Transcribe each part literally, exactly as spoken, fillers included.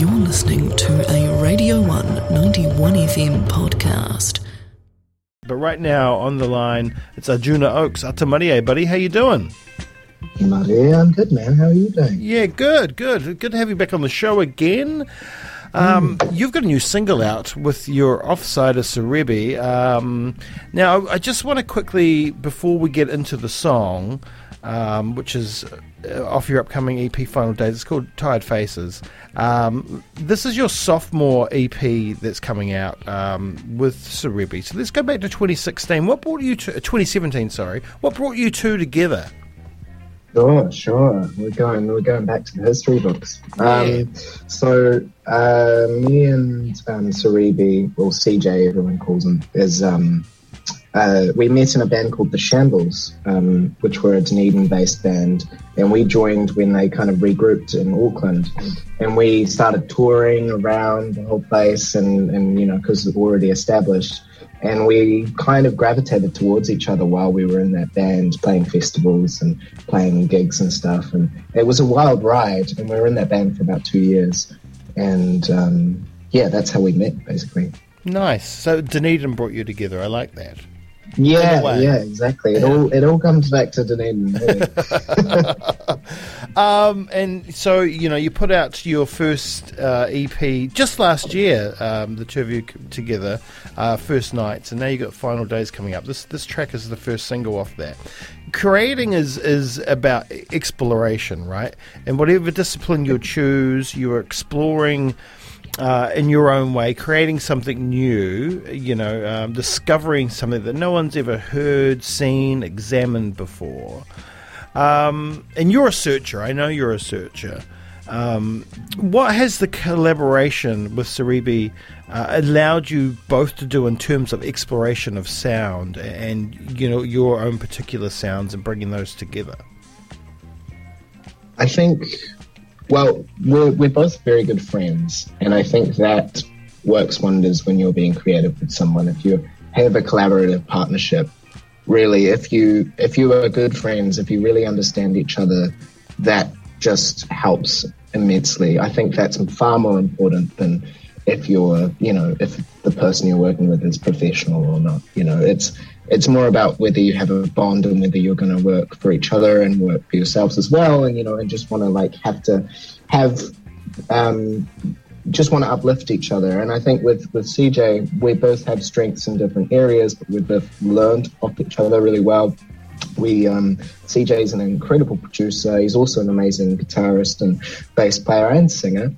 You're listening to a Radio one ninety-one F M podcast. But right now on the line, it's Arjuna Oakes. Ata marie, buddy. How you doing? Hey, marie, I'm good, man. How are you doing? Yeah, good, good. Good to have you back on the show again. Um, mm. You've got a new single out with your offsider Serebii. Um, now, I just want to quickly, before we get into the song, um, which is off your upcoming E P Final Days, it's called Tired Faces. Um, this is your sophomore E P that's coming out um, with Serebii. So let's go back to twenty sixteen. What brought you to twenty seventeen? Sorry, what brought you two together? Sure, sure. We're going. We're going back to the history books. Um, so uh, me and um, Serebii, well, C J, everyone calls him, is um, uh, we met in a band called The Shambles, um, which were a Dunedin-based band, and we joined when they kind of regrouped in Auckland, and we started touring around the whole place, and, and you know, because we're already established. And we kind of gravitated towards each other while we were in that band, playing festivals and playing gigs and stuff. And it was a wild ride. And we were in that band for about two years. And, um, yeah, that's how we met, basically. Nice. So Dunedin brought you together. I like that. Yeah, yeah, exactly. It yeah. all it all comes back to Dunedin. um, and so, you know, you put out your first uh, E P just last year, um, the two of you together, uh, First Nights, and now you've got Final Days coming up. This this track is the first single off that. Creating is, is about exploration, right? And whatever discipline you choose, you're exploring Uh, in your own way, creating something new, you know, um, discovering something that no one's ever heard, seen, examined before. Um, and you're a searcher. I know you're a searcher. Um, what has the collaboration with Serebii uh, allowed you both to do in terms of exploration of sound and, you know, your own particular sounds and bringing those together? I think... Well, we're, we're both very good friends, and I think that works wonders when you're being creative with someone. If you have a collaborative partnership, really, if you if you are good friends, if you really understand each other, that just helps immensely. I think that's far more important than if you're, you know, if the person you're working with is professional or not. You know, it's it's more about whether you have a bond and whether you're going to work for each other and work for yourselves as well. And, you know, and just want to like have to have, um, just want to uplift each other. And I think with, with C J, we both have strengths in different areas, but we've both learned off each other really well. We, um, C J is an incredible producer. He's also an amazing guitarist and bass player and singer.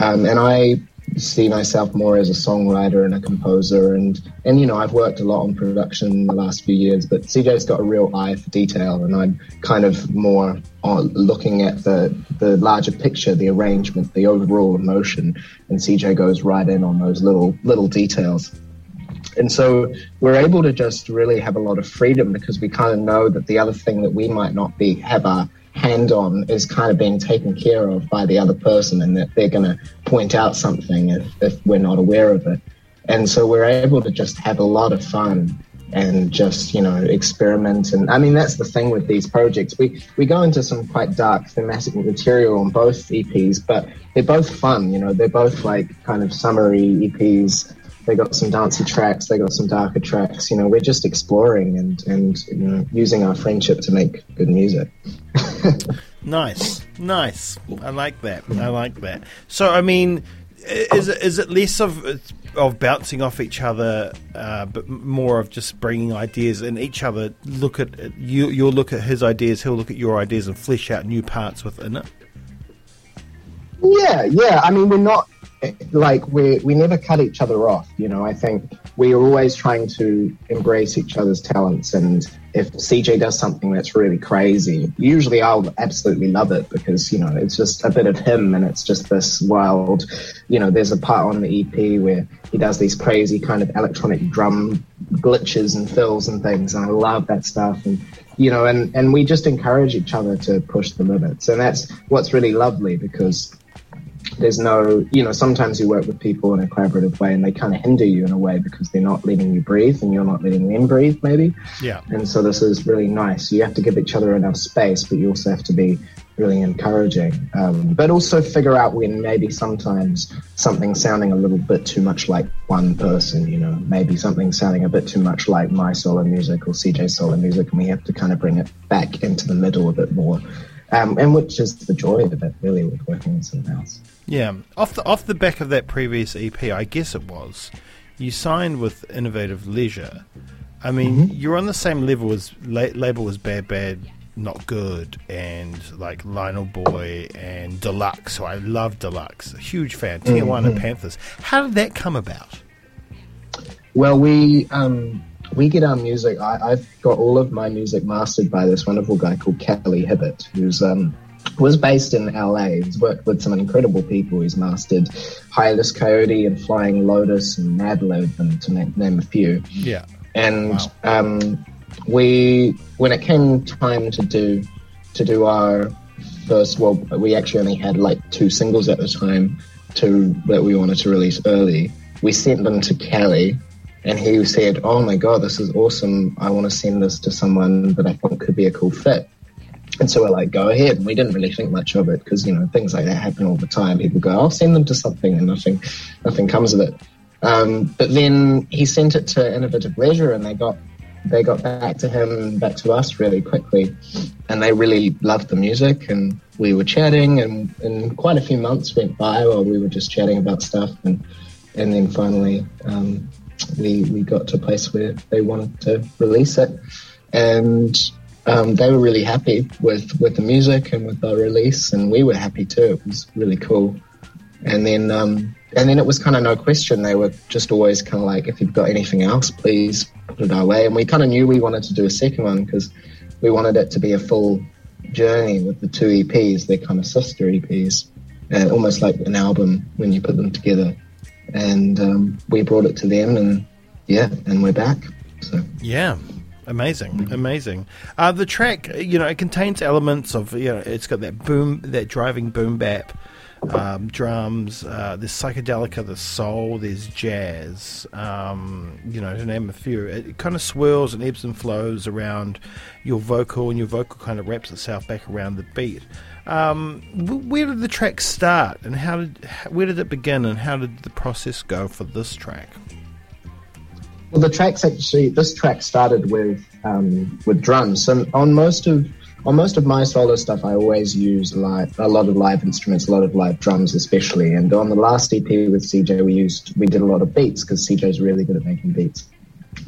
Um, and I, see myself more as a songwriter and a composer, and and you know, I've worked a lot on production in the last few years, but C J's got a real eye for detail, and I'm kind of more on looking at the the larger picture, the arrangement, the overall emotion, and C J goes right in on those little little details. And so we're able to just really have a lot of freedom because we kind of know that the other thing that we might not be have our hand on is kind of being taken care of by the other person, and that they're going to point out something if, if we're not aware of it. And so we're able to just have a lot of fun and just, you know, experiment. And I mean, that's the thing with these projects. We we go into some quite dark thematic material on both E Ps, but they're both fun. You know, they're both like kind of summery E Ps. They got some dancey tracks, they got some darker tracks. You know, we're just exploring and, and you know, using our friendship to make good music. Nice, nice. I like that. I like that. So, I mean, is it, is it less of of bouncing off each other, uh, but more of just bringing ideas, and each other look at you. You'll look at his ideas, he'll look at your ideas, and flesh out new parts within it. Yeah, yeah. I mean, we're not. Like we we never cut each other off, you know. I think we are always trying to embrace each other's talents, and if C J does something that's really crazy, usually I'll absolutely love it because, you know, it's just a bit of him, and it's just this wild, you know, there's a part on the E P where he does these crazy kind of electronic drum glitches and fills and things, and I love that stuff. And you know, and, and we just encourage each other to push the limits, and that's what's really lovely because there's no, you know, sometimes you work with people in a collaborative way and they kind of hinder you in a way because they're not letting you breathe and you're not letting them breathe, maybe. Yeah. And so this is really nice. You have to give each other enough space, but you also have to be really encouraging. Um, but also figure out when maybe sometimes something sounding a little bit too much like one person, you know, maybe something sounding a bit too much like my solo music or C J's solo music, and we have to kind of bring it back into the middle a bit more. Um, and which is the joy of it, really, with working with someone else. Yeah. Off the, off the back of that previous E P, I guess it was, you signed with Innovative Leisure. I mean, mm-hmm. You're on the same level as la- label as Bad Bad Not Good and like Lionel Boy and Deluxe. So I love Deluxe. A huge fan. Mm-hmm. Tijuana Panthers. How did that come about? Well, we um, we get our music. I, I've got all of my music mastered by this wonderful guy called Kelly Hibbert, who's um, was based in L A. He's worked with some incredible people. He's mastered Hylos Coyote and Flying Lotus and Mad Lib, and to name, name a few. Yeah. And wow. um, we, when it came time to do to do our first, well, we actually only had like two singles at the time to that we wanted to release early. We sent them to Kelly, and he said, "Oh my God, this is awesome! I want to send this to someone that I think could be a cool fit." And so we're like, "Go ahead." And we didn't really think much of it because, you know, things like that happen all the time. People go, "I'll send them to something," and nothing, nothing comes of it. Um, but then he sent it to Innovative Leisure, and they got they got back to him, back to us really quickly, and they really loved the music. And we were chatting, and, and quite a few months went by while we were just chatting about stuff, and and then finally um, we we got to a place where they wanted to release it, and um, they were really happy with, with the music and with the release, and we were happy too. It was really cool, and then. Um, And then it was kind of no question. They were just always kind of like, if you've got anything else, please put it our way. And we kind of knew we wanted to do a second one because we wanted it to be a full journey with the two E Ps. They're kind of sister E Ps, uh, almost like an album when you put them together. And um, we brought it to them, and yeah, and we're back. So yeah. Amazing, amazing. Uh, the track, you know, it contains elements of, you know, it's got that boom, that driving boom bap. Um, drums, uh, there's psychedelica, there's soul, there's jazz, um, you know, to name a few. It, it kind of swirls and ebbs and flows around your vocal, and your vocal kind of wraps itself back around the beat. Um, where did the track start, and how did where did it begin, and how did the process go for this track? Well, the track's actually this track started with um, with drums, and on most of. On most of my solo stuff, I always use live, a lot of live instruments, a lot of live drums especially. And on the last E P with C J, we used we did a lot of beats because C J's really good at making beats.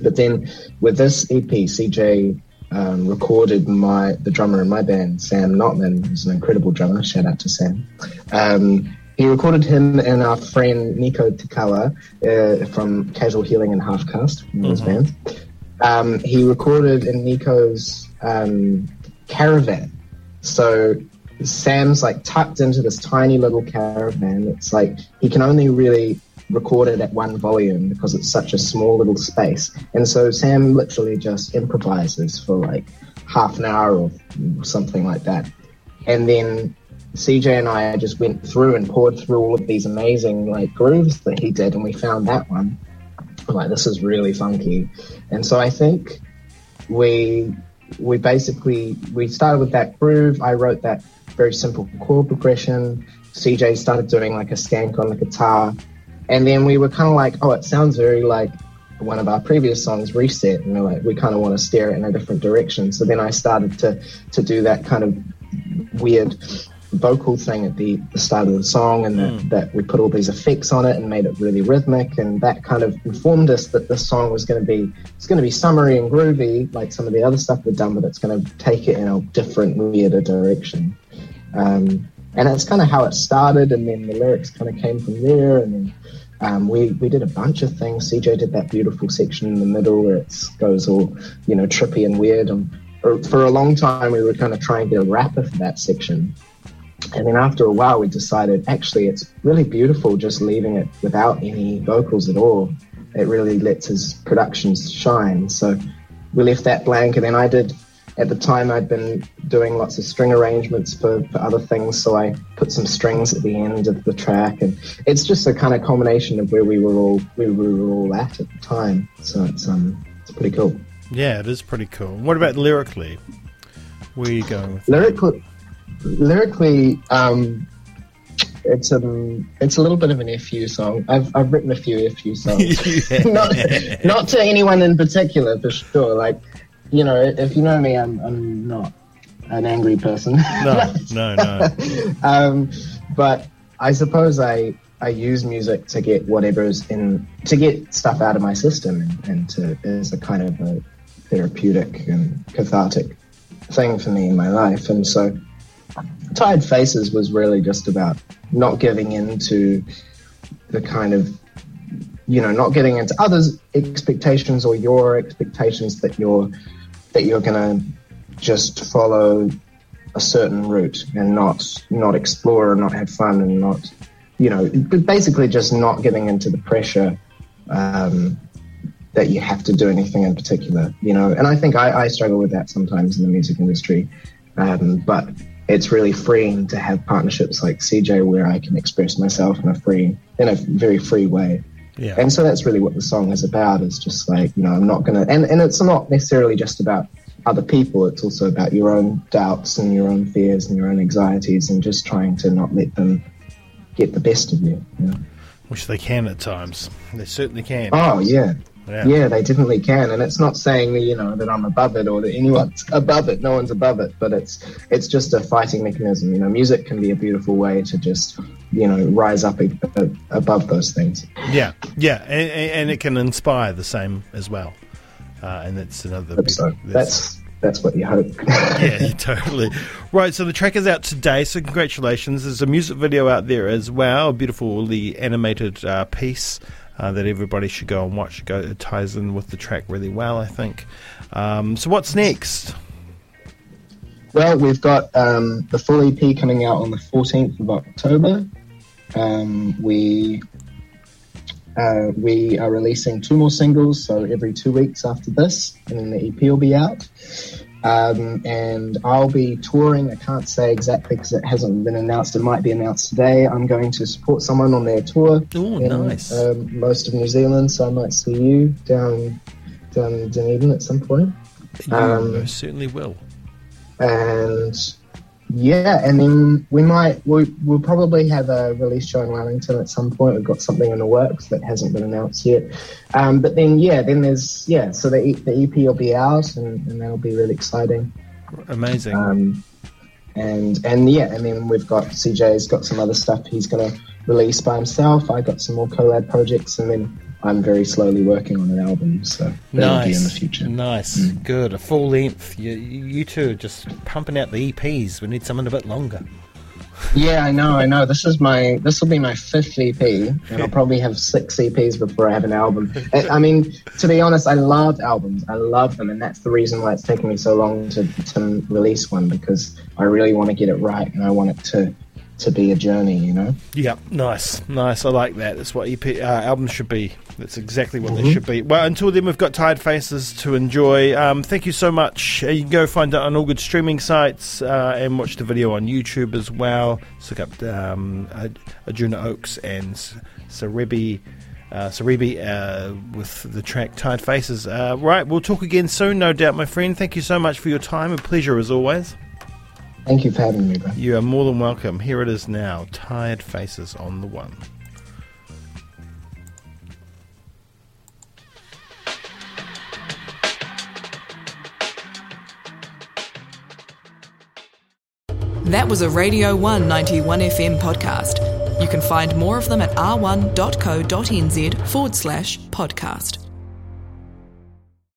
But then with this E P, C J um, recorded my the drummer in my band, Sam Notman, who's an incredible drummer. Shout out to Sam. Um, he recorded him and our friend Nico Takala uh, from Casual Healing and Halfcast, in his band. Um, he recorded in Nico's... Um, caravan. So Sam's like tucked into this tiny little caravan. It's like he can only really record it at one volume because it's such a small little space. And so Sam literally just improvises for like half an hour or something like that. And then C J and I just went through and poured through all of these amazing like grooves that he did, and we found that one. I'm like, this is really funky. And so I think we We basically, we started with that groove. I wrote that very simple chord progression. C J started doing like a skank on the guitar. And then we were kind of like, oh, it sounds very like one of our previous songs, Reset. And we're like, we kind of want to steer it in a different direction. So then I started to, to do that kind of weird vocal thing at the, the start of the song, and mm. that, that we put all these effects on it and made it really rhythmic, and that kind of informed us that this song was going to be it's going to be summery and groovy like some of the other stuff we've done, but it's going to take it in a different, weirder direction. Um, and that's kind of how it started, and then the lyrics kind of came from there, and then um, we, we did a bunch of things. C J did that beautiful section in the middle where it goes all, you know, trippy and weird, and for a long time we were kind of trying to get a rapper for that section. And then after a while, we decided, actually, it's really beautiful just leaving it without any vocals at all. It really lets his productions shine. So we left that blank. And then I did, at the time, I'd been doing lots of string arrangements for, for other things. So I put some strings at the end of the track. And it's just a kind of combination of where we were all where we were all at at the time. So it's um it's pretty cool. Yeah, it is pretty cool. What about lyrically? Where are you going with that? Lyrically... lyrically, um, it's um, it's a little bit of an F U song. I've I've written a few F U songs, not not to anyone in particular, for sure. Like, you know, if you know me, I'm I'm not an angry person. No, no, no. um, but I suppose I. I use music to get whatever's in, to get stuff out of my system, and, and to, as a kind of a therapeutic and cathartic thing for me in my life. And so Tired Faces was really just about not giving in to the kind of, you know, not getting into others' expectations or your expectations that you're, that you're going to just follow a certain route and not, not explore and not have fun and not, you know, basically just not getting into the pressure um, that you have to do anything in particular, you know. And I think I, I struggle with that sometimes in the music industry, um, but it's really freeing to have partnerships like C J where I can express myself in a free, in a very free way. Yeah. And so that's really what the song is about, is just like, you know, I'm not going to, and, and it's not necessarily just about other people, it's also about your own doubts and your own fears and your own anxieties and just trying to not let them get the best of you, you know? Which they can at times. They certainly can. Oh, yeah. yeah. Yeah, they definitely can. And it's not saying, you know, that I'm above it or that anyone's above it. No one's above it. But it's it's just a fighting mechanism. You know, music can be a beautiful way to just, you know, rise up a, a, above those things. Yeah, yeah. And, and it can inspire the same as well. Uh, and that's another... Big, so. That's... that's That's what you hope. Yeah, totally. Right, so the track is out today, so congratulations. There's a music video out there as well, a beautifully animated uh, piece uh, that everybody should go and watch. Go, it ties in with the track really well, I think. Um, so what's next? Well, we've got um, the full E P coming out on the fourteenth of October. Um, we... Uh, we are releasing two more singles, so every two weeks after this, and then the E P will be out. Um, and I'll be touring. I can't say exactly because it hasn't been announced. It might be announced today. I'm going to support someone on their tour. Oh, nice. Um, most of New Zealand, so I might see you down, down in Dunedin at some point. You um, certainly will. And... yeah, and then we might, we'll, we'll probably have a release show in Wellington at some point. We've got something in the works that hasn't been announced yet. Um, but then, yeah, then there's, yeah, so the, the E P will be out and, and that'll be really exciting. Amazing. Um, and, and yeah, and then we've got, C J's got some other stuff he's going to release by himself. I got some more collab projects, and then I'm very slowly working on an album, so that'll nice. be in the future. Nice, mm. Good. A full length. You, you two are just pumping out the E Ps. We need something a bit longer. Yeah, I know, I know. This is my. This will be my fifth E P, and I'll probably have six E Ps before I have an album. I, I mean, to be honest, I love albums. I love them, and that's the reason why it's taken me so long to, to release one, because I really want to get it right, and I want it to... to be a journey, you know. Yeah, nice, nice. I like that. That's what E P uh, albums should be. That's exactly what mm-hmm. they should be. Well, until then, we've got Tired Faces to enjoy. Um, thank you so much. Uh, you can go find it on all good streaming sites uh, and watch the video on YouTube as well. Just look up um, Arjuna Oakes and Serebii, uh, Serebii uh, with the track Tired Faces. Uh, right, we'll talk again soon, no doubt, my friend. Thank you so much for your time. A pleasure as always. Thank you for having me, bro. You are more than welcome. Here it is now, Tired Faces on the One. That was a Radio one ninety-one F M podcast. You can find more of them at r one dot co dot n z forward slash podcast.